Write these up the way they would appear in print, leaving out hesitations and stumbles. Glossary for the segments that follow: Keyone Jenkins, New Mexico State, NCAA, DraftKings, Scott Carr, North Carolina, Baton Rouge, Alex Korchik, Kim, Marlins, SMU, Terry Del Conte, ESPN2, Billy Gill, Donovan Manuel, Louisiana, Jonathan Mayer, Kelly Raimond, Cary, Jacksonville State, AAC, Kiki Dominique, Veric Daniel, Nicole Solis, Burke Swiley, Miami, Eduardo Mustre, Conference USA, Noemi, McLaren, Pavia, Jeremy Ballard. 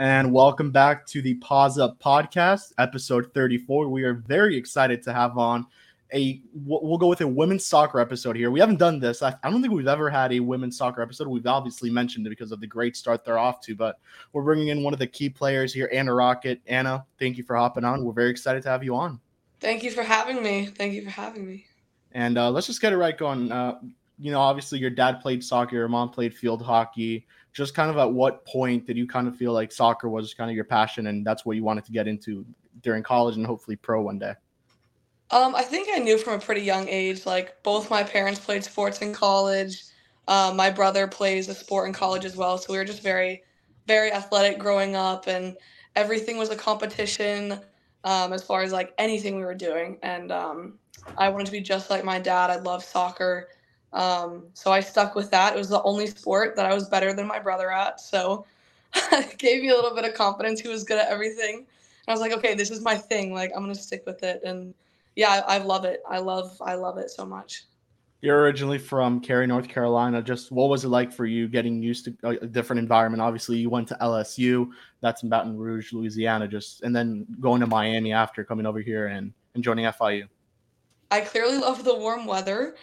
And welcome back to the Paws Up Podcast, episode 34. We are very excited to have on we'll go with a women's soccer episode here. We haven't done this. I don't think we've ever had a women's soccer episode. We've obviously mentioned it because of the great start they're off to, but we're bringing in one of the key players here, Anna Rockett. Anna, thank you for hopping on. We're very excited to have you on. Thank you for having me. And let's just get it right going. You know, obviously your dad played soccer, your mom played field hockey. Just kind of at what point did you kind of feel like soccer was kind of your passion and that's what you wanted to get into during college and hopefully pro one day? I think I knew from a pretty young age, like both my parents played sports in college. My brother plays a sport in college as well. So we were just very, very athletic growing up and everything was a competition as far as like anything we were doing. And I wanted to be just like my dad. I love soccer. So I stuck with that. It was the only sport that I was better than my brother at. So it gave me a little bit of confidence. He was good at everything. And I was like, okay, this is my thing. Like, I'm going to stick with it. And yeah, I love it. I love it so much. You're originally from Cary, North Carolina. Just what was it like for you getting used to a different environment? Obviously you went to LSU, that's in Baton Rouge, Louisiana, and then going to Miami after coming over here and joining FIU. I clearly love the warm weather.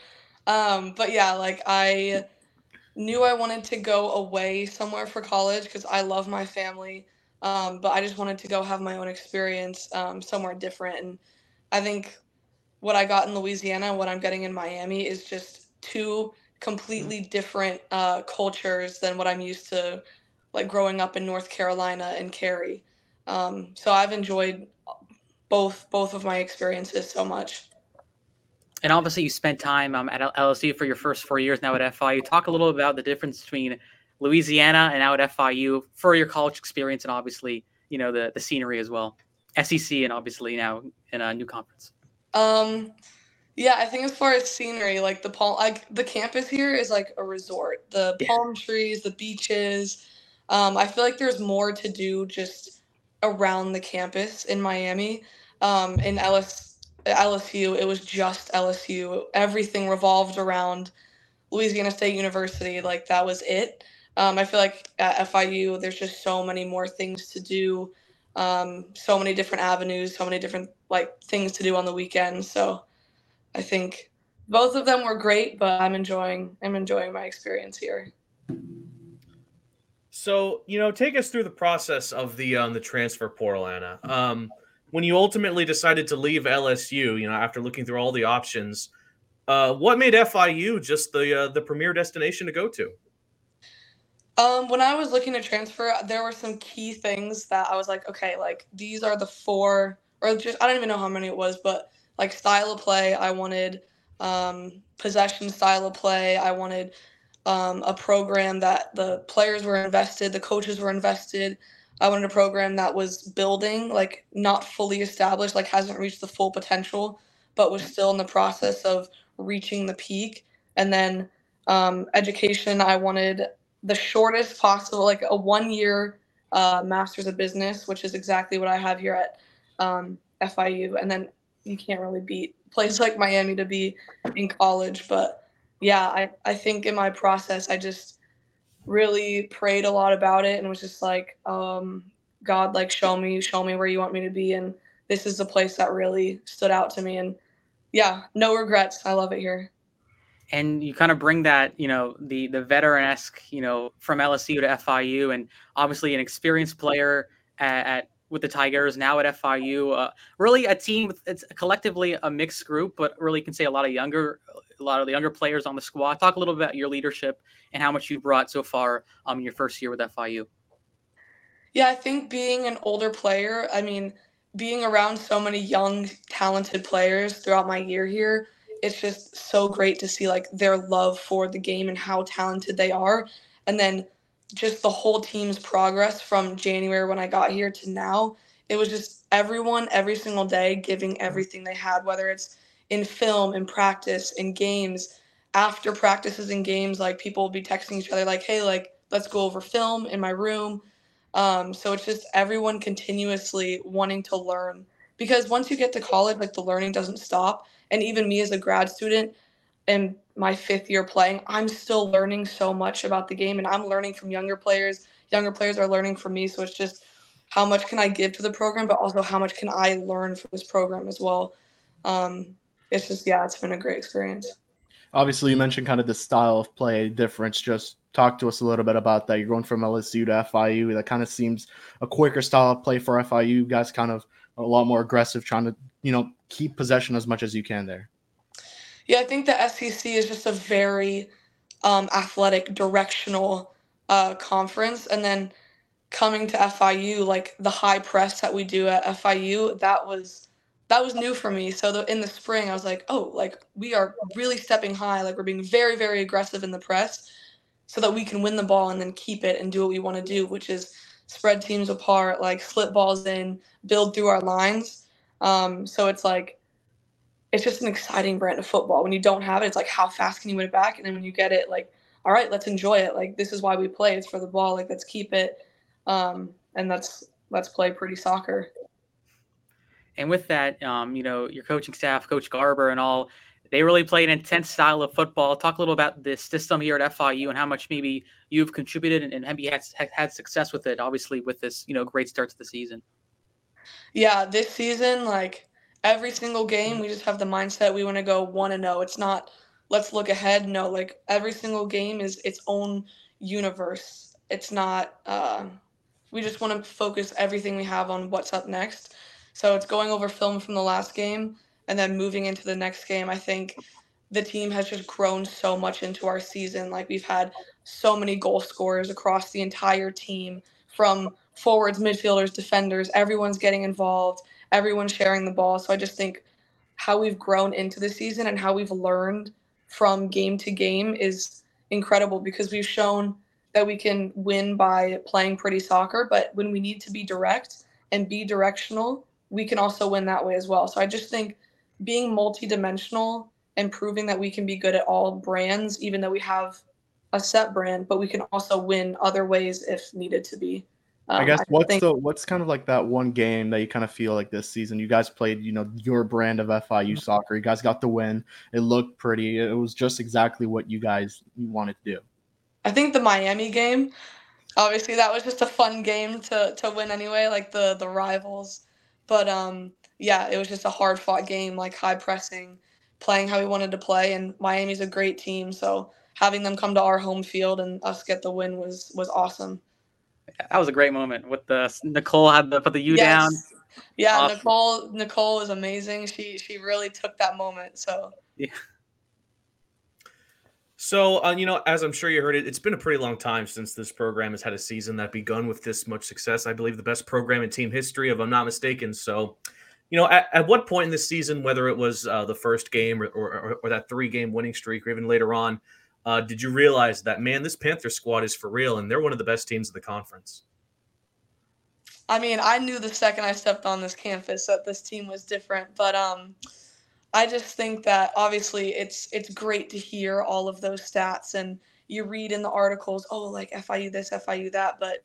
But yeah, like I knew I wanted to go away somewhere for college because I love my family. But I just wanted to go have my own experience, somewhere different. And I think what I got in Louisiana and what I'm getting in Miami is just two completely different, cultures than what I'm used to, like growing up in North Carolina and Cary. So I've enjoyed both of my experiences so much. And obviously you spent time at LSU for your first 4 years, now at FIU. Talk a little about the difference between Louisiana and now at FIU for your college experience and obviously, you know, the scenery as well. SEC and obviously now in a new conference. Yeah, I think as far as scenery, like the campus here is like a resort. The palm trees, the beaches. I feel like there's more to do just around the campus in Miami. In LSU, it was just LSU. Everything revolved around Louisiana State University. Like that was it. I feel like at FIU, there's just so many more things to do. So many different avenues, so many different like things to do on the weekend. So I think both of them were great, but I'm enjoying my experience here. So, you know, take us through the process of the transfer portal, Anna. When you ultimately decided to leave LSU, you know, after looking through all the options, what made FIU just the premier destination to go to? When I was looking to transfer, there were some key things that I was like, okay, like these are the four, or just, I don't even know how many it was, but like style of play, I wanted possession style of play. I wanted a program that the players were invested, the coaches were invested. I wanted a program that was building, like not fully established, like hasn't reached the full potential, but was still in the process of reaching the peak. And then education, I wanted the shortest possible, like a 1 year master's of business, which is exactly what I have here at FIU. And then you can't really beat places like Miami to be in college. But yeah, I think in my process, I just really prayed a lot about it and was just like, God, like, show me where you want me to be. And this is the place that really stood out to me. And yeah, no regrets. I love it here. And you kind of bring that, you know, the veteran-esque, you know, from LSU to FIU, and obviously an experienced player with the Tigers, now at FIU. Really a team, it's collectively a mixed group, but really you can say a lot of the younger players on the squad. Talk a little bit about your leadership and how much you brought so far in your first year with FIU. Yeah, I think being an older player, I mean, being around so many young, talented players throughout my year here, it's just so great to see like their love for the game and how talented they are. And then just the whole team's progress from January when I got here to now, it was just everyone every single day giving everything they had, whether it's in film, in practice, in games, after practices and games, like people will be texting each other like, hey, like let's go over film in my room. So it's just everyone continuously wanting to learn, because once you get to college, like the learning doesn't stop. And even me as a grad student in my fifth year playing, I'm still learning so much about the game, and I'm learning from younger players, younger players are learning from me. So it's just how much can I give to the program, but also how much can I learn from this program as well. It's just, yeah, it's been a great experience. Obviously, you mentioned kind of the style of play difference. Just talk to us a little bit about that. You're going from LSU to FIU. That kind of seems a quicker style of play for FIU. You guys kind of a lot more aggressive, trying to, you know, keep possession as much as you can there. Yeah, I think the SEC is just a very athletic, directional conference. And then coming to FIU, like the high press that we do at FIU, that was new for me. So in the spring, I was like, oh, like we are really stepping high. Like we're being very, very aggressive in the press so that we can win the ball and then keep it and do what we want to do, which is spread teams apart, like slip balls in, build through our lines. So it's like, it's just an exciting brand of football. When you don't have it, it's like, how fast can you win it back? And then when you get it, like, all right, let's enjoy it. Like, this is why we play. It's for the ball. Like, let's keep it. And let's play pretty soccer. And with that, you know, your coaching staff, Coach Garber and all, they really play an intense style of football. Talk a little about this system here at FIU and how much maybe you've contributed and have you had success with it, obviously, with this, you know, great start to the season. Yeah, this season, like every single game, we just have the mindset we want to go 1-0. It's not let's look ahead. No, like every single game is its own universe. It's not we just want to focus everything we have on what's up next. So it's going over film from the last game and then moving into the next game. I think the team has just grown so much into our season. Like we've had so many goal scorers across the entire team, from forwards, midfielders, defenders. Everyone's getting involved. Everyone's sharing the ball. So I just think how we've grown into the season and how we've learned from game to game is incredible, because we've shown that we can win by playing pretty soccer. But when we need to be direct and be directional, we can also win that way as well. So I just think being multidimensional and proving that we can be good at all brands, even though we have a set brand, but we can also win other ways if needed to be. I guess what's kind of like that one game that you kind of feel like this season you guys played, you know, your brand of FIU soccer, you guys got the win. It looked pretty. It was just exactly what you guys wanted to do. I think the Miami game, obviously that was just a fun game to win anyway, like the rivals. But, yeah, it was just a hard-fought game, like high-pressing, playing how we wanted to play, and Miami's a great team. So having them come to our home field and us get the win was awesome. That was a great moment with Nicole had to put the U down. Yeah, awesome. Nicole was amazing. She really took that moment. So, yeah. So, you know, as I'm sure you heard, it's been a pretty long time since this program has had a season that begun with this much success. I believe the best program in team history, if I'm not mistaken. So, you know, at what point in this season, whether it was the first game or that 3-game winning streak, or even later on, did you realize that, man, this Panther squad is for real and they're one of the best teams of the conference? I mean, I knew the second I stepped on this campus that this team was different, but I just think that obviously it's great to hear all of those stats and you read in the articles, oh, like FIU this, FIU that. But,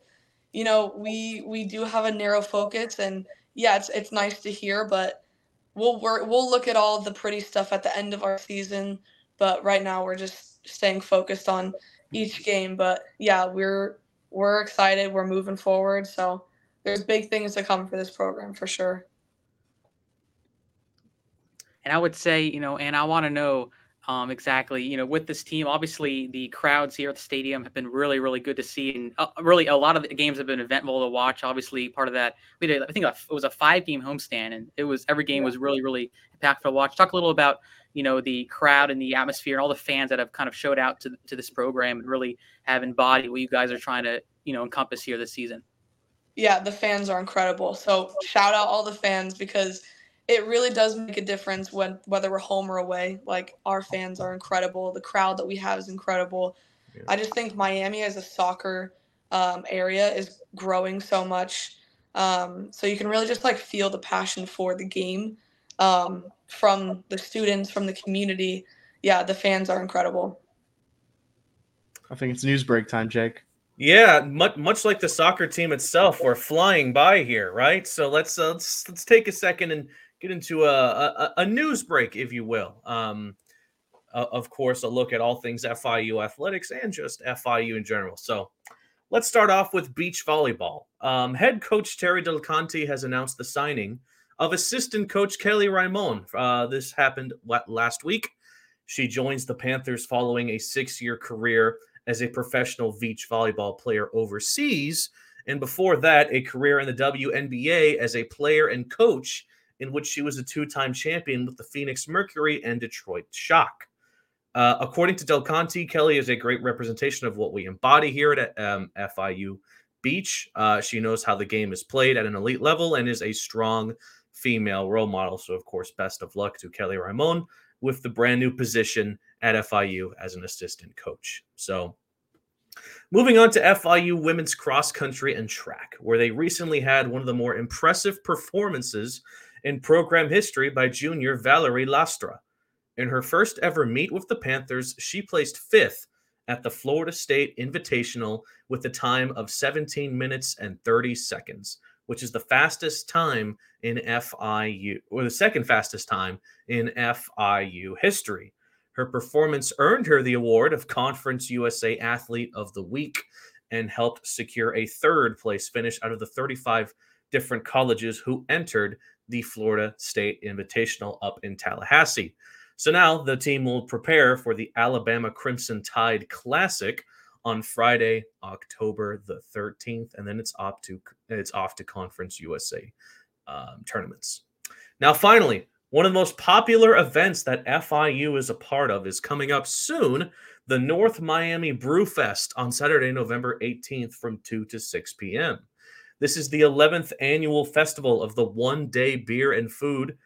you know, we do have a narrow focus, and yeah, it's nice to hear, but we'll look at all the pretty stuff at the end of our season. But right now we're just staying focused on each game. But yeah, we're excited. We're moving forward. So there's big things to come for this program for sure. And I would say, you know, and I want to know exactly, you know, with this team, obviously the crowds here at the stadium have been really, really good to see. And really a lot of the games have been eventful to watch. Obviously part of that, we did, I think it was a 5-game homestand, and it was every game was really, really impactful to watch. Talk a little about, you know, the crowd and the atmosphere and all the fans that have kind of showed out to this program and really have embodied what you guys are trying to, you know, encompass here this season. Yeah, the fans are incredible. So shout out all the fans, because it really does make a difference whether we're home or away. Like, our fans are incredible. The crowd that we have is incredible. Yeah. I just think Miami as a soccer area is growing so much. So you can really just, like, feel the passion for the game from the students, from the community. Yeah, the fans are incredible. I think it's news break time, Jake. Yeah, much like the soccer team itself, we're flying by here, right? So let's take a second and get into a news break, if you will. Of course, a look at all things FIU athletics and just FIU in general. So Let's start off with beach volleyball. Head coach Terry Del Conte has announced the signing of assistant coach Kelly Raimond. This happened last week. She joins the Panthers following a 6-year career as a professional beach volleyball player overseas, and before that, a career in the WNBA as a player and coach, in which she was a two-time champion with the Phoenix Mercury and Detroit Shock. According to Del Conte, Kelly is a great representation of what we embody here at FIU Beach. She knows how the game is played at an elite level and is a strong female role model. So, of course, best of luck to Kelly Raimond with the brand new position at FIU as an assistant coach. So moving on to FIU women's cross country and track, where they recently had one of the more impressive performances in program history by junior Valerie Lastra. In her first ever meet with the Panthers, she placed 5th at the Florida State Invitational with a time of 17 minutes and 30 seconds, which is the fastest time in FIU, or the second fastest time in FIU history. Her performance earned her the award of Conference USA Athlete of the Week and helped secure a 3rd place finish out of the 35 different colleges who entered the Florida State Invitational up in Tallahassee. So now the team will prepare for the Alabama Crimson Tide Classic on Friday, October the 13th, and then it's off to Conference USA tournaments. Now, finally, one of the most popular events that FIU is a part of is coming up soon, the North Miami Brewfest on Saturday, November 18th from 2 to 6 p.m. This is the 11th annual festival of the one-day beer and food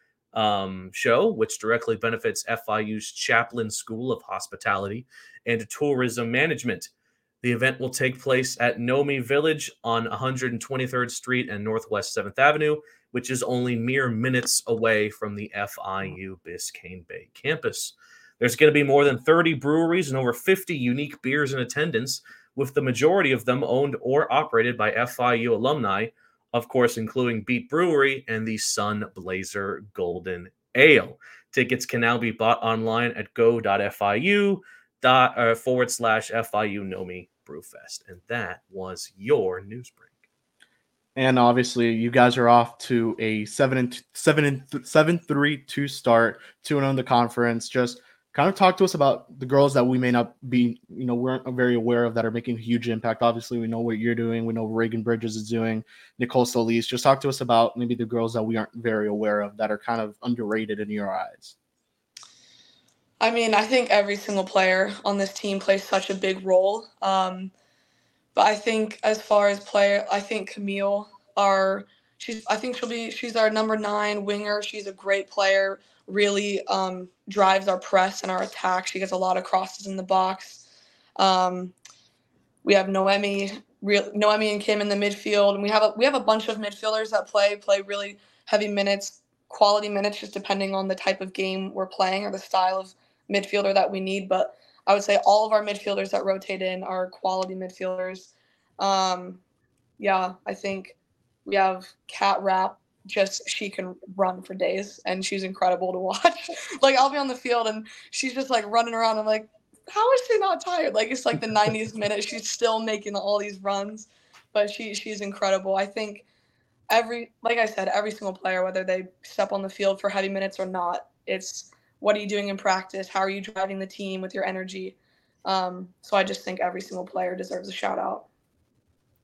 show, which directly benefits FIU's Chaplin School of Hospitality and Tourism Management. The event will take place at Noemi Village on 123rd Street and Northwest 7th Avenue, which is only mere minutes away from the FIU Biscayne Bay campus. There's going to be more than 30 breweries and over 50 unique beers in attendance, with the majority of them owned or operated by FIU alumni, of course, including Beat Brewery and the Sun Blazer Golden Ale. Tickets can now be bought online at go.fiu.com/FIU Noemi. Brewfest. And that was your news break. And obviously you guys are off to a 7-3-2 start, 2-0 in the conference. Just kind of talk to us about the girls that we may not be, weren't very aware of that are making a huge impact. Obviously we know what you're doing. We know what Reagan Bridges is doing, Nicole Solis. Just talk to us about maybe the girls that we aren't very aware of that are kind of underrated in your eyes. I mean, I think every single player on this team plays such a big role. But I think as far as player, I think Camille, she's our number 9 winger. She's a great player, really drives our press and our attack. She gets a lot of crosses in the box. We have Noemi and Kim in the midfield, and we have a bunch of midfielders that play really heavy minutes, quality minutes, just depending on the type of game we're playing or the style of midfielder that we need. But I would say all of our midfielders that rotate in are quality midfielders. I think we have Kat Rapp. Just she can run for days, and she's incredible to watch. Like, I'll be on the field, and she's just, like, running around. I'm like, how is she not tired? Like, it's like the 90th minute. She's still making all these runs, but she's incredible. I think every single player, whether they step on the field for heavy minutes or not, it's what are you doing in practice? How are you driving the team with your energy? So I just think every single player deserves a shout out.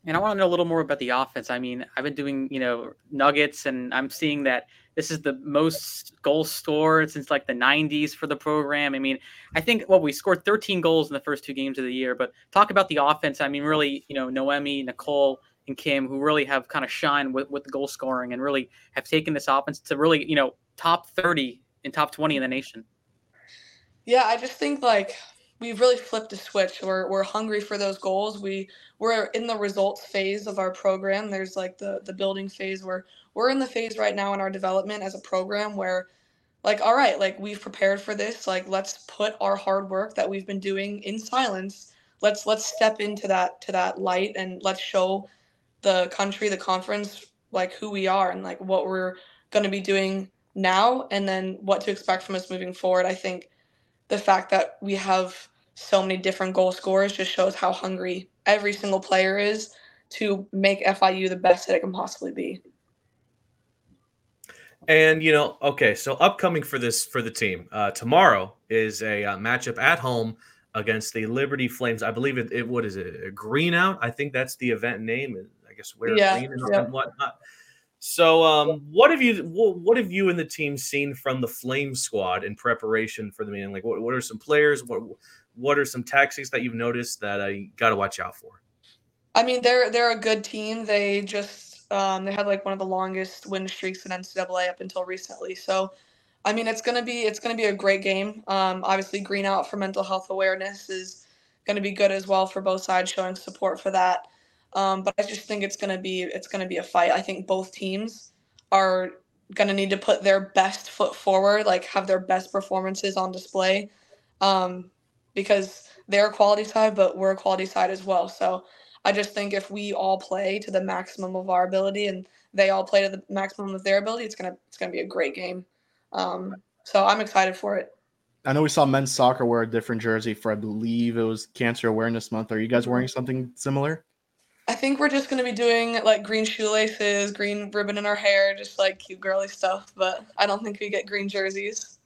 And I want to know a little more about the offense. I mean, I've been doing, nuggets, and I'm seeing that this is the most goals scored since like the 90s for the program. I mean, I think we scored 13 goals in the first 2 games of the year, but talk about the offense. I mean, really, Noemi, Nicole, and Kim, who really have kind of shined with the goal scoring and really have taken this offense to really, top 30 and top 20 in the nation. Yeah, I just think we've really flipped a switch. We're hungry for those goals. We're in the results phase of our program. There's the building phase where we're in the phase right now in our development as a program where all right, we've prepared for this. Let's put our hard work that we've been doing in silence. Let's step into that light, and let's show the country, the conference, who we are and what we're going to be doing now, and then what to expect from us moving forward. I think the fact that we have so many different goal scorers just shows how hungry every single player is to make FIU the best that it can possibly be. And, you know, okay, so upcoming for the team, tomorrow is a matchup at home against the Liberty Flames. I believe it what is it, Green Out? I think that's the event name. I guess where Green and whatnot. So what have you and the team seen from the Flames squad in preparation for the meeting? Like what are some players? What are some tactics that you've noticed that I got to watch out for? I mean, they're a good team. They just they had like one of the longest win streaks in NCAA up until recently. So, I mean, it's gonna be a great game. Obviously, Green Out for mental health awareness is gonna be good as well for both sides, showing support for that. But I just think it's gonna be a fight. I think both teams are gonna need to put their best foot forward, like have their best performances on display, because they're a quality side, but we're a quality side as well. So. I just think if we all play to the maximum of our ability and they all play to the maximum of their ability, it's gonna be a great game. So I'm excited for it. I know we saw men's soccer wear a different jersey for, I believe it was Cancer Awareness Month. Are you guys wearing something similar? I think we're just gonna be doing like green shoelaces, green ribbon in our hair, just like cute girly stuff. But I don't think we get green jerseys.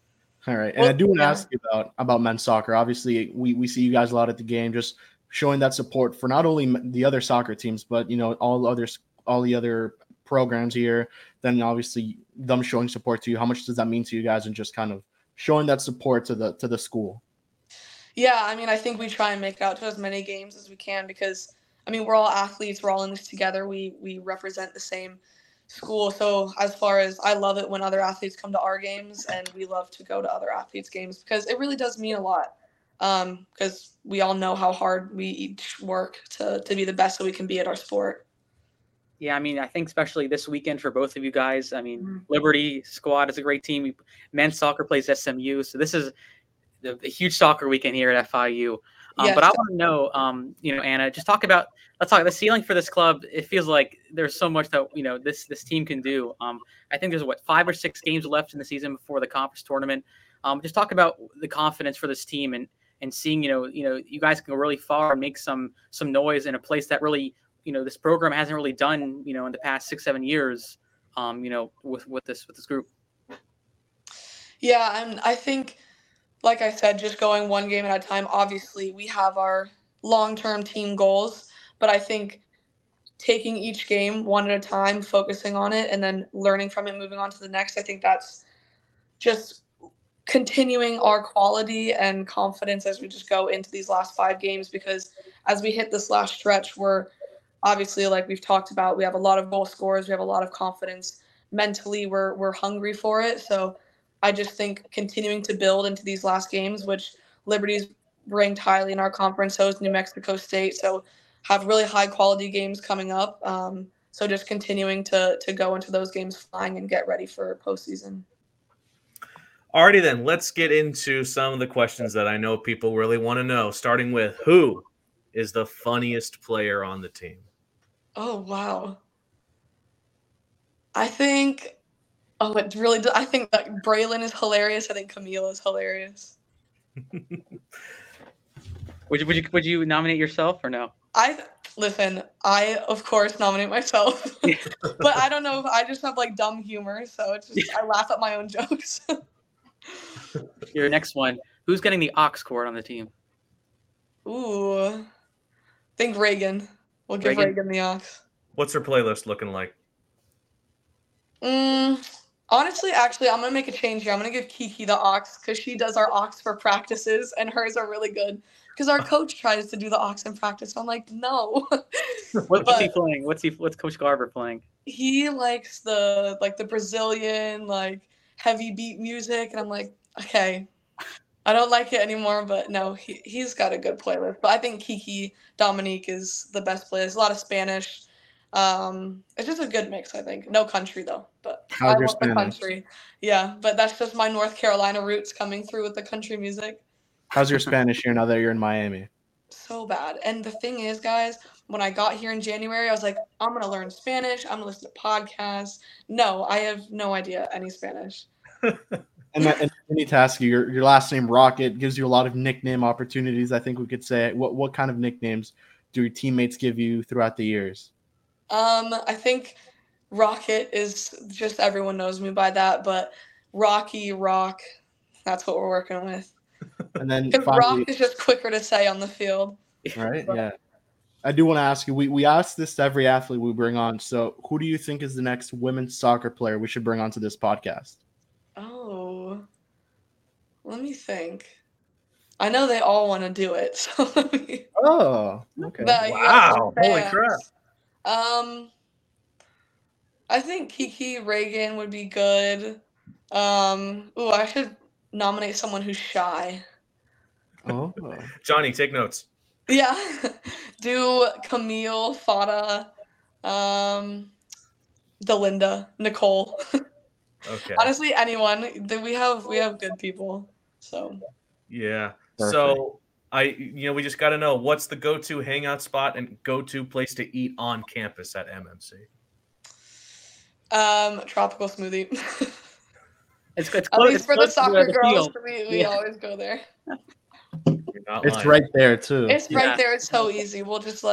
All right, and I do want to ask you about men's soccer. Obviously, we see you guys a lot at the game. Just showing that support for not only the other soccer teams, but, you know, all the other programs here, then obviously them showing support to you. How much does that mean to you guys and just kind of showing that support to the school? Yeah, I mean, I think we try and make out to as many games as we can because, I mean, we're all athletes. We're all in this together. We represent the same school. So as far as I love it when other athletes come to our games and we love to go to other athletes' games because it really does mean a lot. Because we all know how hard we each work to be the best that we can be at our sport. Yeah, I mean, I think especially this weekend for both of you guys, I mean, Liberty squad is a great team. Men's soccer plays SMU. So this is a huge soccer weekend here at FIU. But I want to know, you know, Anna, just talk about, let's talk the ceiling for this club. It feels like there's so much that, you know, this team can do. I think there's 5 or 6 games left in the season before the conference tournament. Just talk about the confidence for this team and seeing, you know, you guys can go really far and make some noise in a place that really, you know, this program hasn't really done, you know, in the past 6-7 years, you know, with this group. Yeah, and I think, like I said, just going one game at a time. Obviously, we have our long-term team goals, but I think taking each game one at a time, focusing on it, and then learning from it, moving on to the next. I think that's just continuing our quality and confidence as we just go into these last 5 games, because as we hit this last stretch, we're obviously, like we've talked about, we have a lot of goal scorers, we have a lot of confidence mentally, we're hungry for it. So I just think continuing to build into these last games, which Liberty's ranked highly in our conference, so is New Mexico State, so have really high quality games coming up. So just continuing to go into those games flying and get ready for postseason. Alrighty then, let's get into some of the questions that I know people really want to know, starting with who is the funniest player on the team? Oh, wow. I think that Braylon is hilarious. I think Camille is hilarious. Would you nominate yourself or no? I of course nominate myself, but I don't know if I just have like dumb humor. So it's just, I laugh at my own jokes. Your next one. Who's getting the aux cord on the team? Ooh, I think Reagan. We'll give Reagan the aux. What's her playlist looking like? Honestly, actually, I'm going to make a change here. I'm going to give Kiki the aux because she does our aux for practices, and hers are really good because our coach tries to do the aux in practice. So I'm like, no. What's he playing? What's Coach Garber playing? He likes the Brazilian, heavy beat music, and I'm like, okay, I don't like it anymore, but no, he's got a good playlist. But I think Kiki Dominique is the best player. There's a lot of Spanish. It's just a good mix, I think. No country though, but I love the country. Yeah, but that's just my North Carolina roots coming through with the country music. How's your Spanish here now that you're in Miami? So bad. And the thing is, guys, when I got here in January, I was like, I'm going to learn Spanish. I'm going to listen to podcasts. No, I have no idea any Spanish. And that, and any task, your last name Rocket gives you a lot of nickname opportunities. I think we could say, what kind of nicknames do your teammates give you throughout the years? I think Rocket is just, everyone knows me by that, but Rocky, Rock, that's what we're working with. And then finally, Rock is just quicker to say on the field. Right. Yeah. I do want to ask you, we ask this to every athlete we bring on. So who do you think is the next women's soccer player we should bring onto this podcast? Oh, let me think. I know they all want to do it. So oh, okay. Wow. Holy crap. I think Kiki, Reagan would be good. I should nominate someone who's shy. Oh, Jonny, take notes. Yeah. Do Camille, Fada, Delinda, Nicole. Okay. Honestly, anyone. We have good people. So. Yeah. Perfect. So we just got to know, what's the go-to hangout spot and go-to place to eat on campus at MMC? Tropical smoothie. It's at least for the soccer girls, for me, we always go there. It's right there too. It's right there. It's so easy. We'll just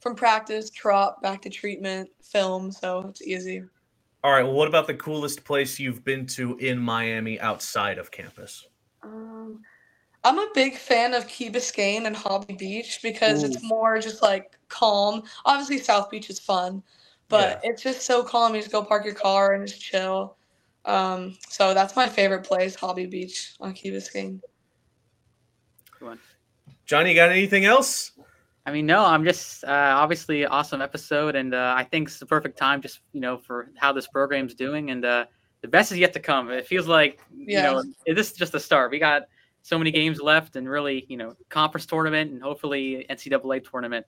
from practice, trop, back to treatment, film. So it's easy. All right. Well, what about the coolest place you've been to in Miami outside of campus? I'm a big fan of Key Biscayne and Hobby Beach because it's more just calm. Obviously, South Beach is fun, but it's just so calm. You just go park your car and just chill. So that's my favorite place, Hobby Beach on Key Biscayne. Good one. Jonny, you got anything else? I mean, no, I'm just obviously awesome episode, and I think it's the perfect time just, for how this program's doing, and the best is yet to come. It feels like, this is just the start. We got so many games left and really, conference tournament and hopefully NCAA tournament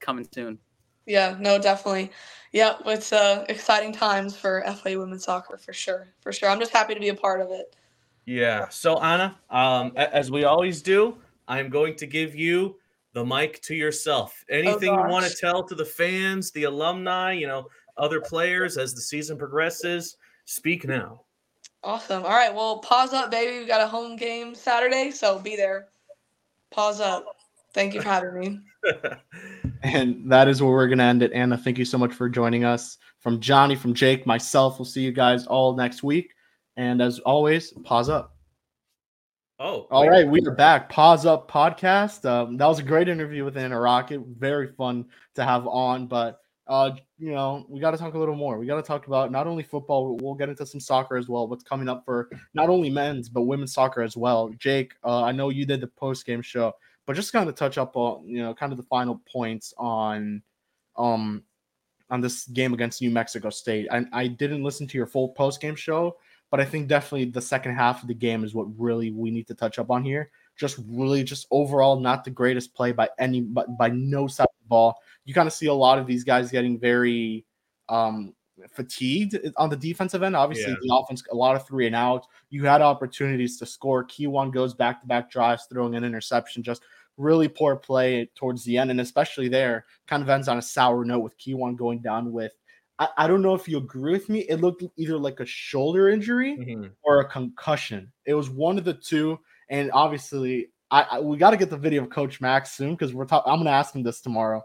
coming soon. Yeah, no, definitely. Yeah, it's exciting times for FIU women's soccer for sure. For sure. I'm just happy to be a part of it. Yeah. So, Anna, as we always do, I'm going to give you the mic to yourself. Anything you want to tell to the fans, the alumni, other players as the season progresses, speak now. Awesome. All right. Well, Paws Up, baby. We got a home game Saturday, so be there. Paws Up. Thank you for having me. And that is where we're going to end it. Anna, thank you so much for joining us. From Jonny, from Jake, myself, we'll see you guys all next week. And as always, Paws Up. Oh, all right. We are back. Paws Up Podcast. That was a great interview with Anna Rockett. Very fun to have on. But, we got to talk a little more. We got to talk about not only football, but we'll get into some soccer as well. What's coming up for not only men's, but women's soccer as well. Jake, I know you did the post-game show, but just kind of touch up on, kind of the final points on this game against New Mexico State. And I didn't listen to your full post-game show, but I think definitely the second half of the game is what really we need to touch up on here. Just overall, not the greatest play by no side of the ball. You kind of see a lot of these guys getting very fatigued on the defensive end. Obviously, the offense, a lot of 3-and-outs. You had opportunities to score. Keyone goes back-to-back drives, throwing an interception. Just really poor play towards the end, and especially there, kind of ends on a sour note with Keyone going down with, I don't know if you agree with me, it looked either like a shoulder injury or a concussion. It was one of the two. And obviously, we got to get the video of Coach Mack soon because I'm going to ask him this tomorrow.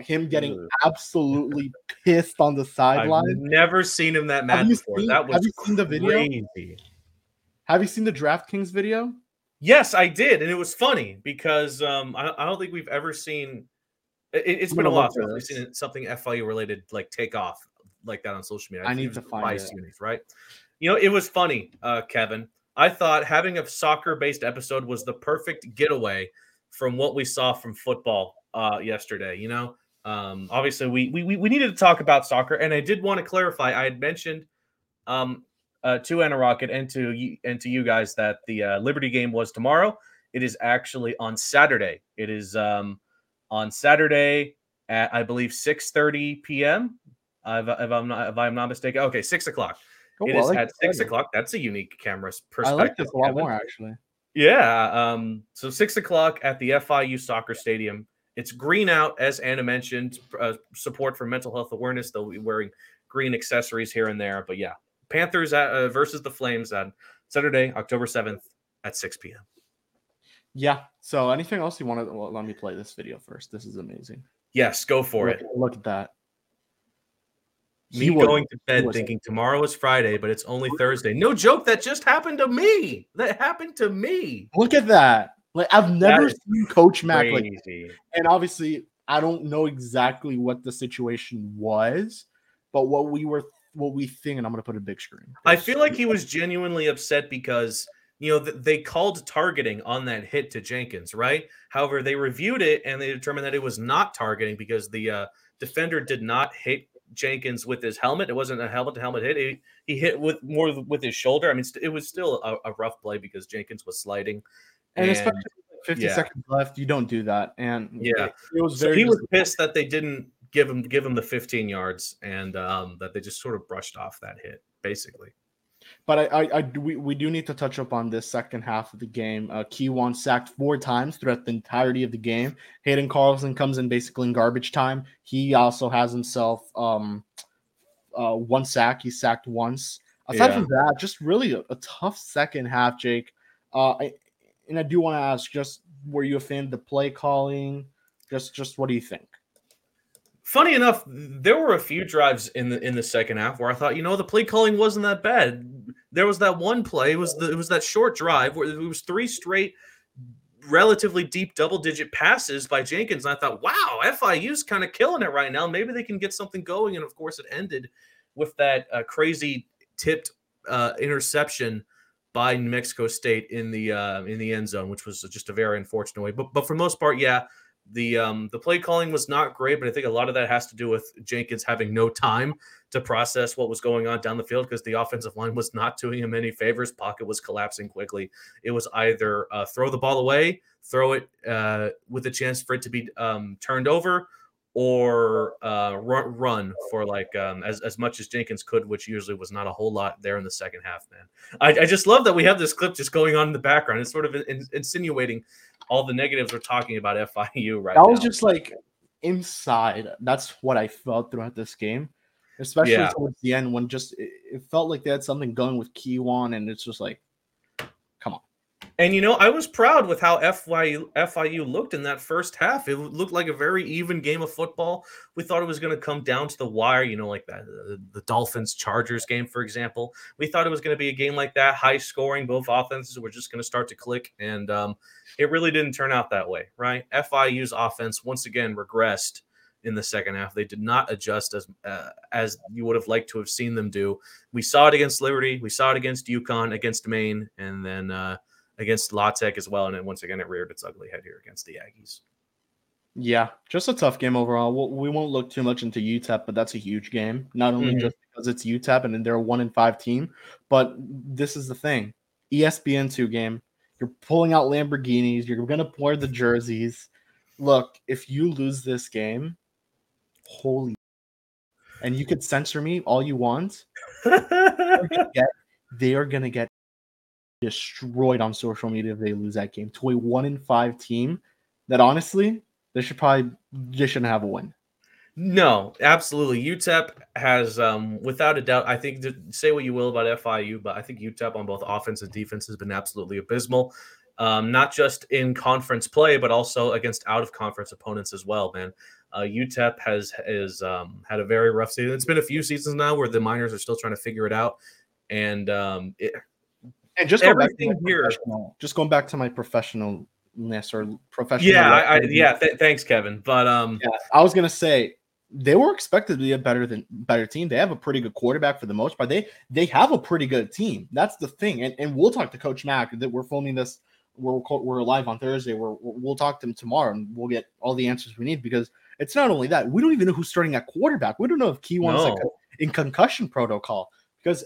Him getting absolutely pissed on the sideline. I've never seen him that mad before. Have you seen the video? Crazy. Have you seen the DraftKings video? Yes, I did, and it was funny because I don't think we've ever seen. It's been a while since we've seen something FIU related take off like that on social media. I need to find it. Right? It was funny, Kevin. I thought having a soccer-based episode was the perfect getaway from what we saw from football yesterday. Obviously we needed to talk about soccer, and I did want to clarify. I had mentioned to Anna Rockett and to you guys that the Liberty game was tomorrow. It is actually on Saturday. It is on Saturday at, I believe, 6:30 p.m. If I'm not mistaken. Okay, 6 o'clock. Oh, it is at 6 o'clock. That's a unique camera perspective. I like this a lot more, actually. Yeah. So 6 o'clock at the FIU Soccer Stadium. It's green out, as Anna mentioned. Support for mental health awareness. They'll be wearing green accessories here and there. But yeah, Panthers versus the Flames on Saturday, October 7th at 6 p.m. Yeah. So anything else you want to let me play this video first? This is amazing. Yes, go for it. Look at that. Me going to bed thinking tomorrow is Friday, but it's only Thursday. No joke. That just happened to me. Look at that. Like, I've never seen Coach Mack like that. And obviously, I don't know exactly what the situation was, but what we think, and I'm going to put a big screen. I feel like he was genuinely upset because, you know, they called targeting on that hit to Jenkins, right? However, they reviewed it and they determined that it was not targeting because the defender did not hit Jenkins with his helmet. It wasn't a helmet-to-helmet hit. He hit with his shoulder. I mean, it was still a rough play because Jenkins was sliding. And especially 50 seconds left, you don't do that. And it was very. So he was pissed that they didn't give him the 15 yards and that they just sort of brushed off that hit, basically. But we do need to touch up on this second half of the game. Keyone sacked 4 times throughout the entirety of the game. Hayden Carlson comes in basically in garbage time. He also has himself one sack. He sacked once. Aside from that, just really a tough second half, Jake. I do want to ask, just were you a fan of the play calling? Just what do you think? Funny enough, there were a few drives in the second half where I thought, you know, the play calling wasn't that bad. There was that one play, it was that short drive where it was 3 straight relatively deep double-digit passes by Jenkins, and I thought, wow, FIU's kind of killing it right now. Maybe they can get something going, and of course it ended with that crazy tipped interception by New Mexico State in the end zone, which was just a very unfortunate way. But for the most part, the play calling was not great, but I think a lot of that has to do with Jenkins having no time to process what was going on down the field because the offensive line was not doing him any favors. Pocket was collapsing quickly. It was either throw the ball away, throw it with a chance for it to be turned over, or run for like as much as Jenkins could, which usually was not a whole lot there in the second half, man. I just love that we have this clip just going on in the background. It's sort of insinuating all the negatives we're talking about FIU right now. That was just like inside. That's what I felt throughout this game, especially towards the end when just it felt like they had something going with Keyone, and it's just like, come on. And, you know, I was proud with how FIU looked in that first half. It looked like a very even game of football. We thought it was going to come down to the wire, you know, like that, the Dolphins-Chargers game, for example. We thought it was going to be a game like that, high scoring. Both offenses were just going to start to click, and it really didn't turn out that way, right? FIU's offense, once again, regressed in the second half. They did not adjust as you would have liked to have seen them do. We saw it against Liberty. We saw it against UConn, against Maine, and then against La Tech as well, and then once again it reared its ugly head here against the Aggies. Yeah, just a tough game overall. We won't look too much into UTEP, but that's a huge game. Not only just because it's UTEP and they're a 1-5 team, but this is the thing: ESPN2 game. You're pulling out Lamborghinis. You're gonna pour the jerseys. Look, if you lose this game, holy, and you could censor me all you want. They are gonna get destroyed on social media if they lose that game to a 1-5 team that honestly they shouldn't have a win. No, absolutely. UTEP has without a doubt, I think, say what you will about FIU, but I think UTEP on both offense and defense has been absolutely abysmal, not just in conference play but also against out of conference opponents as well, man. UTEP has had a very rough season. It's been a few seasons now where the Miners are still trying to figure it out, and and going back to my professionalness or professional. Thanks, Kevin. But I was gonna say they were expected to be a better team. They have a pretty good quarterback for the most part. They have a pretty good team. That's the thing. And we'll talk to Coach Mack. That we're filming this. We're live on Thursday. We'll talk to him tomorrow, and we'll get all the answers we need because it's not only that we don't even know who's starting at quarterback. We don't know if Keyone's in concussion protocol. Because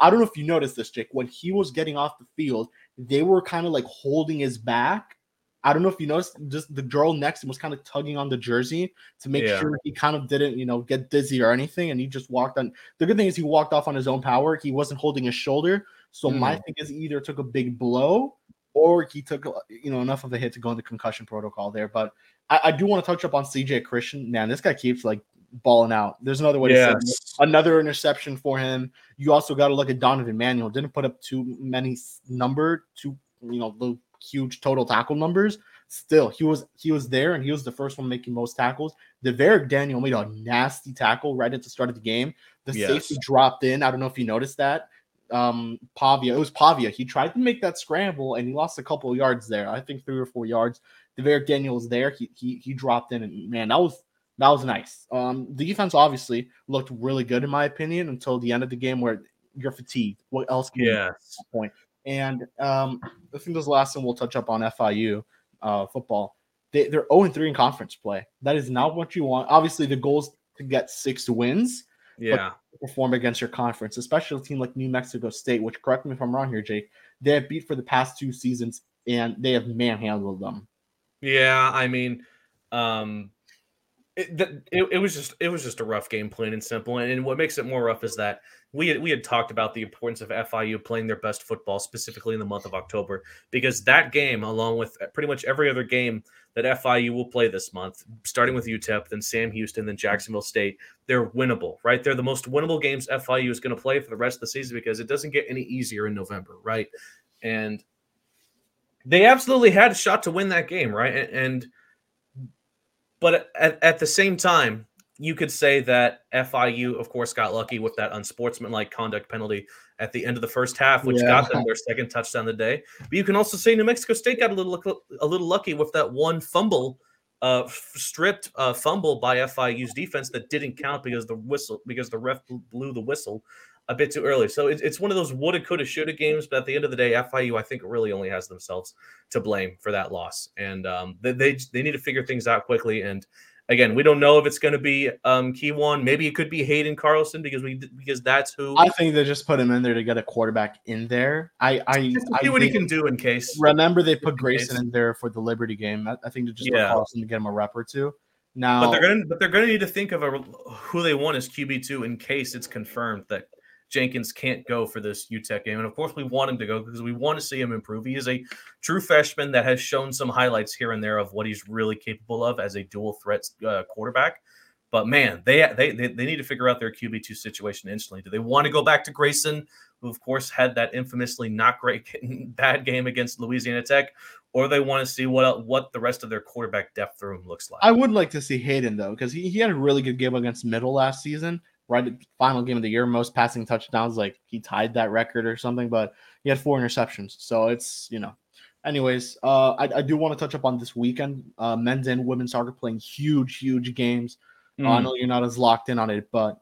I don't know if you noticed this, Jake, when he was getting off the field, they were kind of like holding his back. I don't know if you noticed, just the girl next to him was kind of tugging on the jersey to make sure he kind of didn't, you know, get dizzy or anything. And he just walked on. The good thing is he walked off on his own power. He wasn't holding his shoulder. So my thing is he either took a big blow or he took, you know, enough of a hit to go into concussion protocol there. But I do want to touch up on CJ Christian. Man, this guy keeps like balling out. There's another way to say it. Another interception for him. You also got to look at Donovan Manuel. Didn't put up too many the huge total tackle numbers. Still, he was there, and he was the first one making most tackles. The Veric Daniel made a nasty tackle right at the start of the game. The safety dropped in. I don't know if you noticed that. Pavia. It was Pavia. He tried to make that scramble, and he lost a couple of yards there. I think 3 or 4 yards. The Veric Daniel was there. He dropped in, and man, that was nice. The defense obviously looked really good in my opinion until the end of the game where you're fatigued. What else can you do at that point? And I think this last one we'll touch up on FIU football. They're 0-3 in conference play. That is not what you want. Obviously, the goal is to get 6 wins. Yeah. But perform against your conference, especially a team like New Mexico State, which, correct me if I'm wrong here, Jake, they have beat for the past 2 seasons, and they have manhandled them. Yeah, I mean, it was just a rough game, plain and simple. And what makes it more rough is that we had talked about the importance of FIU playing their best football, specifically in the month of October, because that game, along with pretty much every other game that FIU will play this month, starting with UTEP, then Sam Houston, then Jacksonville State, they're winnable, right? They're the most winnable games FIU is going to play for the rest of the season because it doesn't get any easier in November, right? And they absolutely had a shot to win that game, right? But at the same time, you could say that FIU, of course, got lucky with that unsportsmanlike conduct penalty at the end of the first half, which got them their second touchdown of the day. But you can also say New Mexico State got a little lucky with that one fumble, stripped fumble by FIU's defense that didn't count because the ref blew the whistle a bit too early. So it's one of those woulda, coulda, shoulda games. But at the end of the day, FIU, I think, really only has themselves to blame for that loss, and they need to figure things out quickly. And again, we don't know if it's going to be Keyone. Maybe it could be Hayden Carlson because that's who. I think they just put him in there to get a quarterback in there. I see what he can do in case. Remember, they put Grayson in there for the Liberty game. I think they just put Carlson to get him a rep or two. Now, but they're going to need to think of who they want as QB2 in case it's confirmed that Jenkins can't go for this UTEP game. And of course we want him to go because we want to see him improve. He is a true freshman that has shown some highlights here and there of what he's really capable of as a dual threat quarterback. But man, they need to figure out their QB2 situation instantly. Do they want to go back to Grayson, who of course had that infamously not great bad game against Louisiana Tech, or they want to see what the rest of their quarterback depth room looks like? I would like to see Hayden though, because he had a really good game against Middle last season. Right at the final game of the year, most passing touchdowns, like he tied that record or something, but he had 4 interceptions. So it's, anyways, I do want to touch up on this weekend. Men's and women's soccer playing huge games. I know you're not as locked in on it, but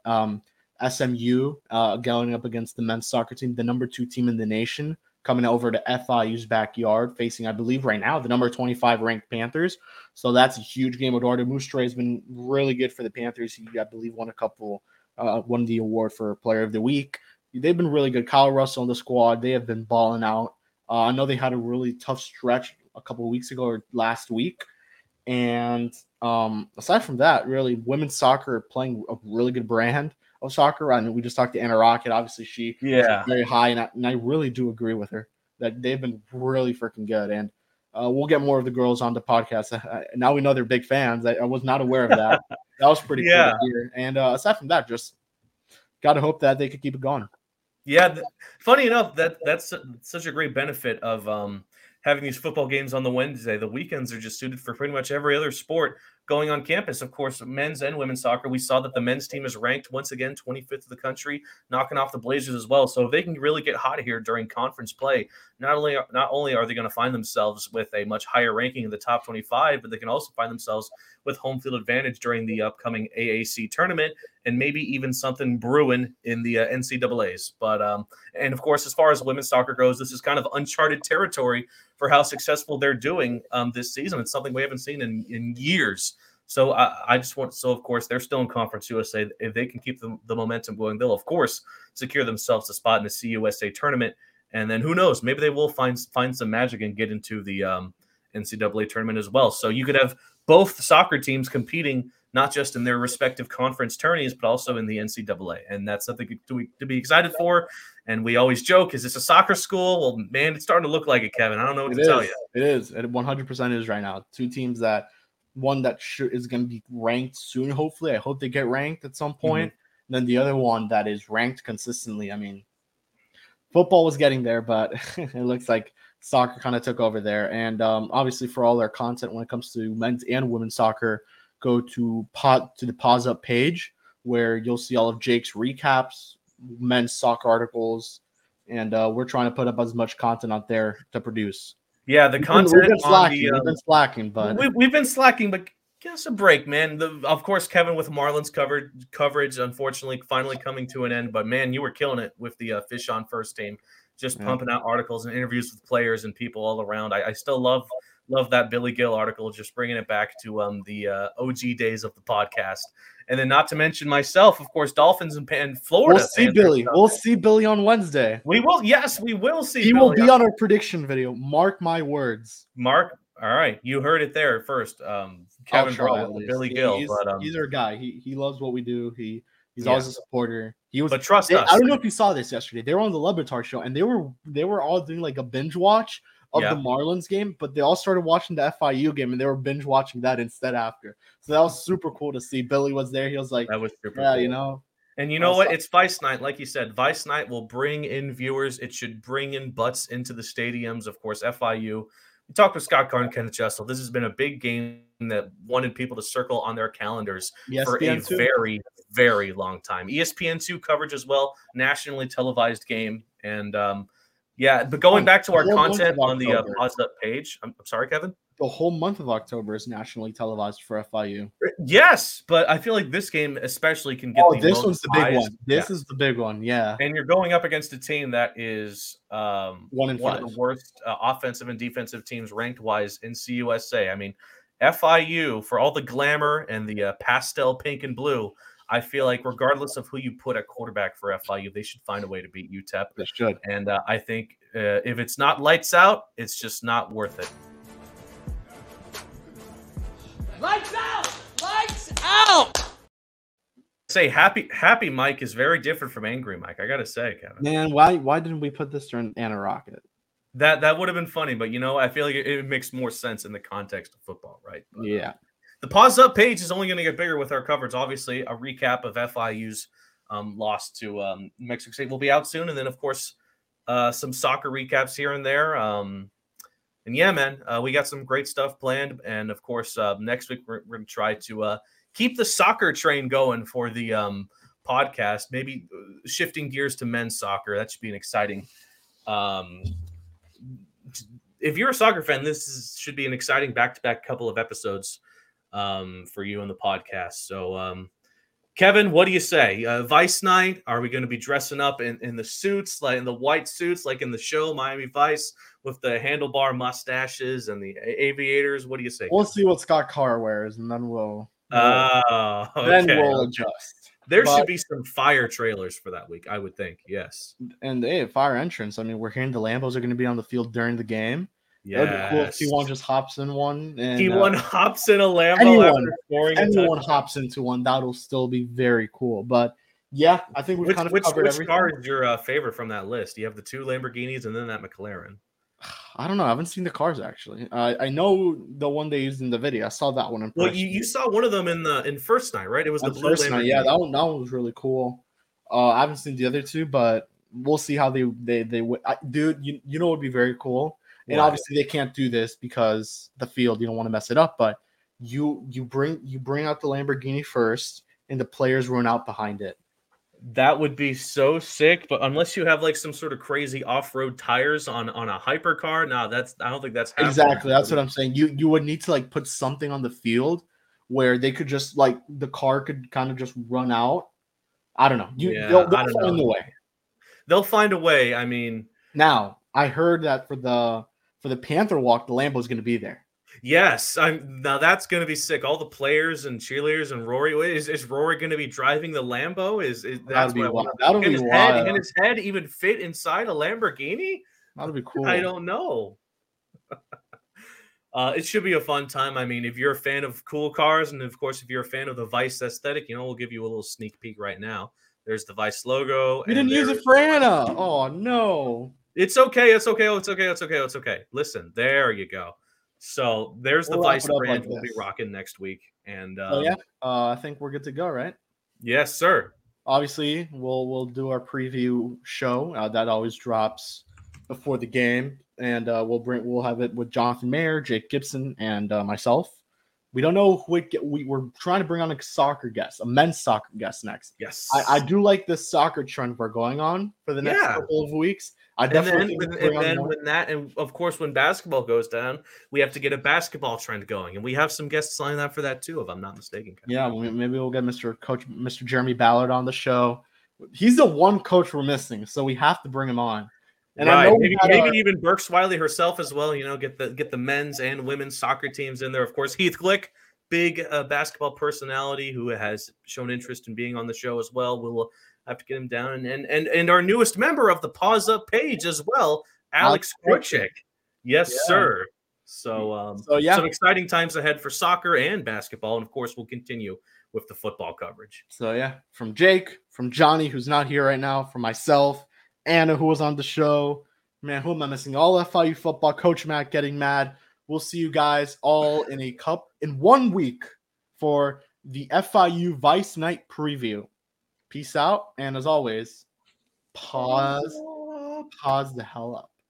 SMU going up against the men's soccer team, the number 2 team in the nation, coming over to FIU's backyard, facing, I believe right now, the number 25 ranked Panthers. So that's a huge game. Eduardo Mustre has been really good for the Panthers. He, I believe, won the award for Player of the Week. They've been really good. Kyle Russell and the squad, they have been balling out. I know they had a really tough stretch a couple of weeks ago or last week. And aside from that, really, women's soccer are playing a really good brand of soccer. I mean, we just talked to Anna Rockett. Obviously, she is very high, and I really do agree with her that they've been really freaking good. And we'll get more of the girls on the podcast. Now we know they're big fans. I was not aware of that. That was pretty cool to hear. And aside from that, just got to hope that they could keep it going. Yeah. Funny enough, that's such a great benefit of having these football games on the Wednesday. The weekends are just suited for pretty much every other sport going on campus. Of course, men's and women's soccer. We saw that the men's team is ranked once again 25th of the country, knocking off the Blazers as well. So if they can really get hot here during conference play, not only are they going to find themselves with a much higher ranking in the top 25, but they can also find themselves with home field advantage during the upcoming AAC tournament, and maybe even something brewing in the NCAAs. But and of course, as far as women's soccer goes, this is kind of uncharted territory for how successful they're doing this season. It's something we haven't seen in years. So of course, they're still in Conference USA. If they can keep the momentum going, they'll of course secure themselves a spot in the CUSA tournament. And then who knows, maybe they will find some magic and get into the NCAA tournament as well. So you could have both soccer teams competing, not just in their respective conference tourneys, but also in the NCAA. And that's something to be excited for. And we always joke, is this a soccer school? Well, man, it's starting to look like it, Kevin. I don't know what to tell you. It is. It 100% is right now. Two teams that one that is going to be ranked soon, hopefully. I hope they get ranked at some point. Mm-hmm. And then the other one that is ranked consistently. I mean, football was getting there, but it looks like soccer kind of took over there. And obviously, for all our content when it comes to men's and women's soccer, go to the Paws Up page where you'll see all of Jake's recaps, men's soccer articles, and we're trying to put up as much content out there to produce. Yeah, the content we've been slacking, but we've been slacking, but give us a break, man. Of course, Kevin with Marlins coverage, unfortunately, finally coming to an end. But man, you were killing it with the Fish on First team, just pumping out articles and interviews with players and people all around. I still love that Billy Gill article, just bringing it back to the OG days of the podcast. And then not to mention myself, of course, Dolphins and Florida. We'll see Billy. We'll see Billy on Wednesday. We will. Yes, we will see Billy. He will be on our prediction video. Mark my words. Mark. All right. You heard it there first. Kevin Brawl and Billy Gill. He's our guy. He loves what we do. He's always a supporter. But trust us. I don't know if you saw this yesterday. They were on the Lebertar show, and they were all doing like a binge watch of the Marlins game, but they all started watching the FIU game, and they were binge watching that instead after. So that was super cool to see. Billy was there. He was like, that was super cool. You know. And you know what? It's Vice Night. Like you said, Vice Night will bring in viewers. It should bring in butts into the stadiums. Of course, FIU. We talked with Scott Carr and Kenneth Jessel. This has been a big game that wanted people to circle on their calendars for a very, very long time. ESPN2 coverage as well. Nationally televised game. And, but going back to our content on the Paws Up page. I'm sorry, Kevin? The whole month of October is nationally televised for FIU. Yes, but I feel like this game especially can get the most one's the big one. This is the big one, yeah. And you're going up against a team that is one of the worst offensive and defensive teams ranked-wise in CUSA. I mean, FIU, for all the glamour and the pastel pink and blue, I feel like regardless of who you put at quarterback for FIU, they should find a way to beat UTEP. They should. And I think if it's not lights out, it's just not worth it. Lights out! Lights out! Say happy Mike is very different from angry Mike. I gotta say, Kevin. Man, why didn't we put this during Anna Rockett? That would have been funny, but you know, I feel like it makes more sense in the context of football, right? But, the Paws Up page is only going to get bigger with our coverage. Obviously, a recap of FIU's loss to New Mexico State will be out soon. And then, of course, some soccer recaps here and there. And, yeah, man, we got some great stuff planned. And, of course, next week we're going to try to keep the soccer train going for the podcast, maybe shifting gears to men's soccer. That should be an exciting if you're a soccer fan, should be an exciting back-to-back couple of episodes for you on the podcast. So, Kevin, what do you say? Vice Night, are we going to be dressing up in the suits, like in the white suits, like in the show Miami Vice with the handlebar mustaches and the aviators? What do you say? We'll see what Scott Carr wears, and then we'll adjust. There should be some fire trailers for that week, I would think. Yes. And hey, fire entrance. I mean, we're hearing the Lambos are going to be on the field during the game. Yeah, that'd be cool if Keyone just hops in one. Keyone hops in a Lambo. Anyone hops into one. That'll still be very cool. But yeah, I think we've kind of covered everything. Which car is your favorite from that list? You have the two Lamborghinis and then that McLaren. I don't know. I haven't seen the cars actually. I know the one they used in the video. I saw that one in person. Well, you saw one of them in First Night, right? It was the blue Lamborghini. Yeah, that one was really cool. I haven't seen the other two, but we'll see how they went. Dude, you know what would be very cool. And obviously they can't do this because the field, you don't want to mess it up, but you bring out the Lamborghini first and the players run out behind it. That would be so sick, but unless you have like some sort of crazy off-road tires on a hypercar, I don't think that's happening. Exactly. That's what I'm saying. You would need to like put something on the field where they could just like the car could kind of just run out. I don't know. They'll find a way. They'll find a way. I mean, now I heard that for the Panther Walk, the Lambo's going to be there. Yes, now that's going to be sick. All the players and cheerleaders and Rory. Is Rory going to be driving the Lambo? That'll be wild. Can his head even fit inside a Lamborghini? That'll be cool. I don't know. It should be a fun time. I mean, if you're a fan of cool cars, and of course, if you're a fan of the Vice aesthetic, you know, we'll give you a little sneak peek right now. There's the Vice logo. You didn't use it for Anna. Oh no. It's okay. It's okay. Listen, there you go. So there's the Vice brand. We'll be rocking next week. And I think we're good to go, right? Yes, sir. Obviously, we'll do our preview show that always drops before the game, and we'll have it with Jonathan Mayer, Jake Gibson, and myself. We don't know who we're trying to bring on a men's soccer guest next. Yes, I do like this soccer trend we're going on for the next couple of weeks. And of course, when basketball goes down, we have to get a basketball trend going, and we have some guests lined up for that too, if I'm not mistaken. Yeah, maybe we'll get Mr. Jeremy Ballard on the show. He's the one coach we're missing, so we have to bring him on. And right. I know maybe even Burke Swiley herself as well. You know, get the men's and women's soccer teams in there. Of course, Heath Glick, big basketball personality who has shown interest in being on the show as well. We'll have to get him down, and our newest member of the Paws Up page as well, Alex Korchik. Yes, sir. So some exciting times ahead for soccer and basketball, and of course, we'll continue with the football coverage. So yeah, from Jake, from Jonny, who's not here right now, from myself. Anna, who was on the show. Man, who am I missing? All FIU football. Coach Matt getting mad. We'll see you guys all in 1 week for the FIU Vice Night preview. Peace out. And as always, pause the hell up.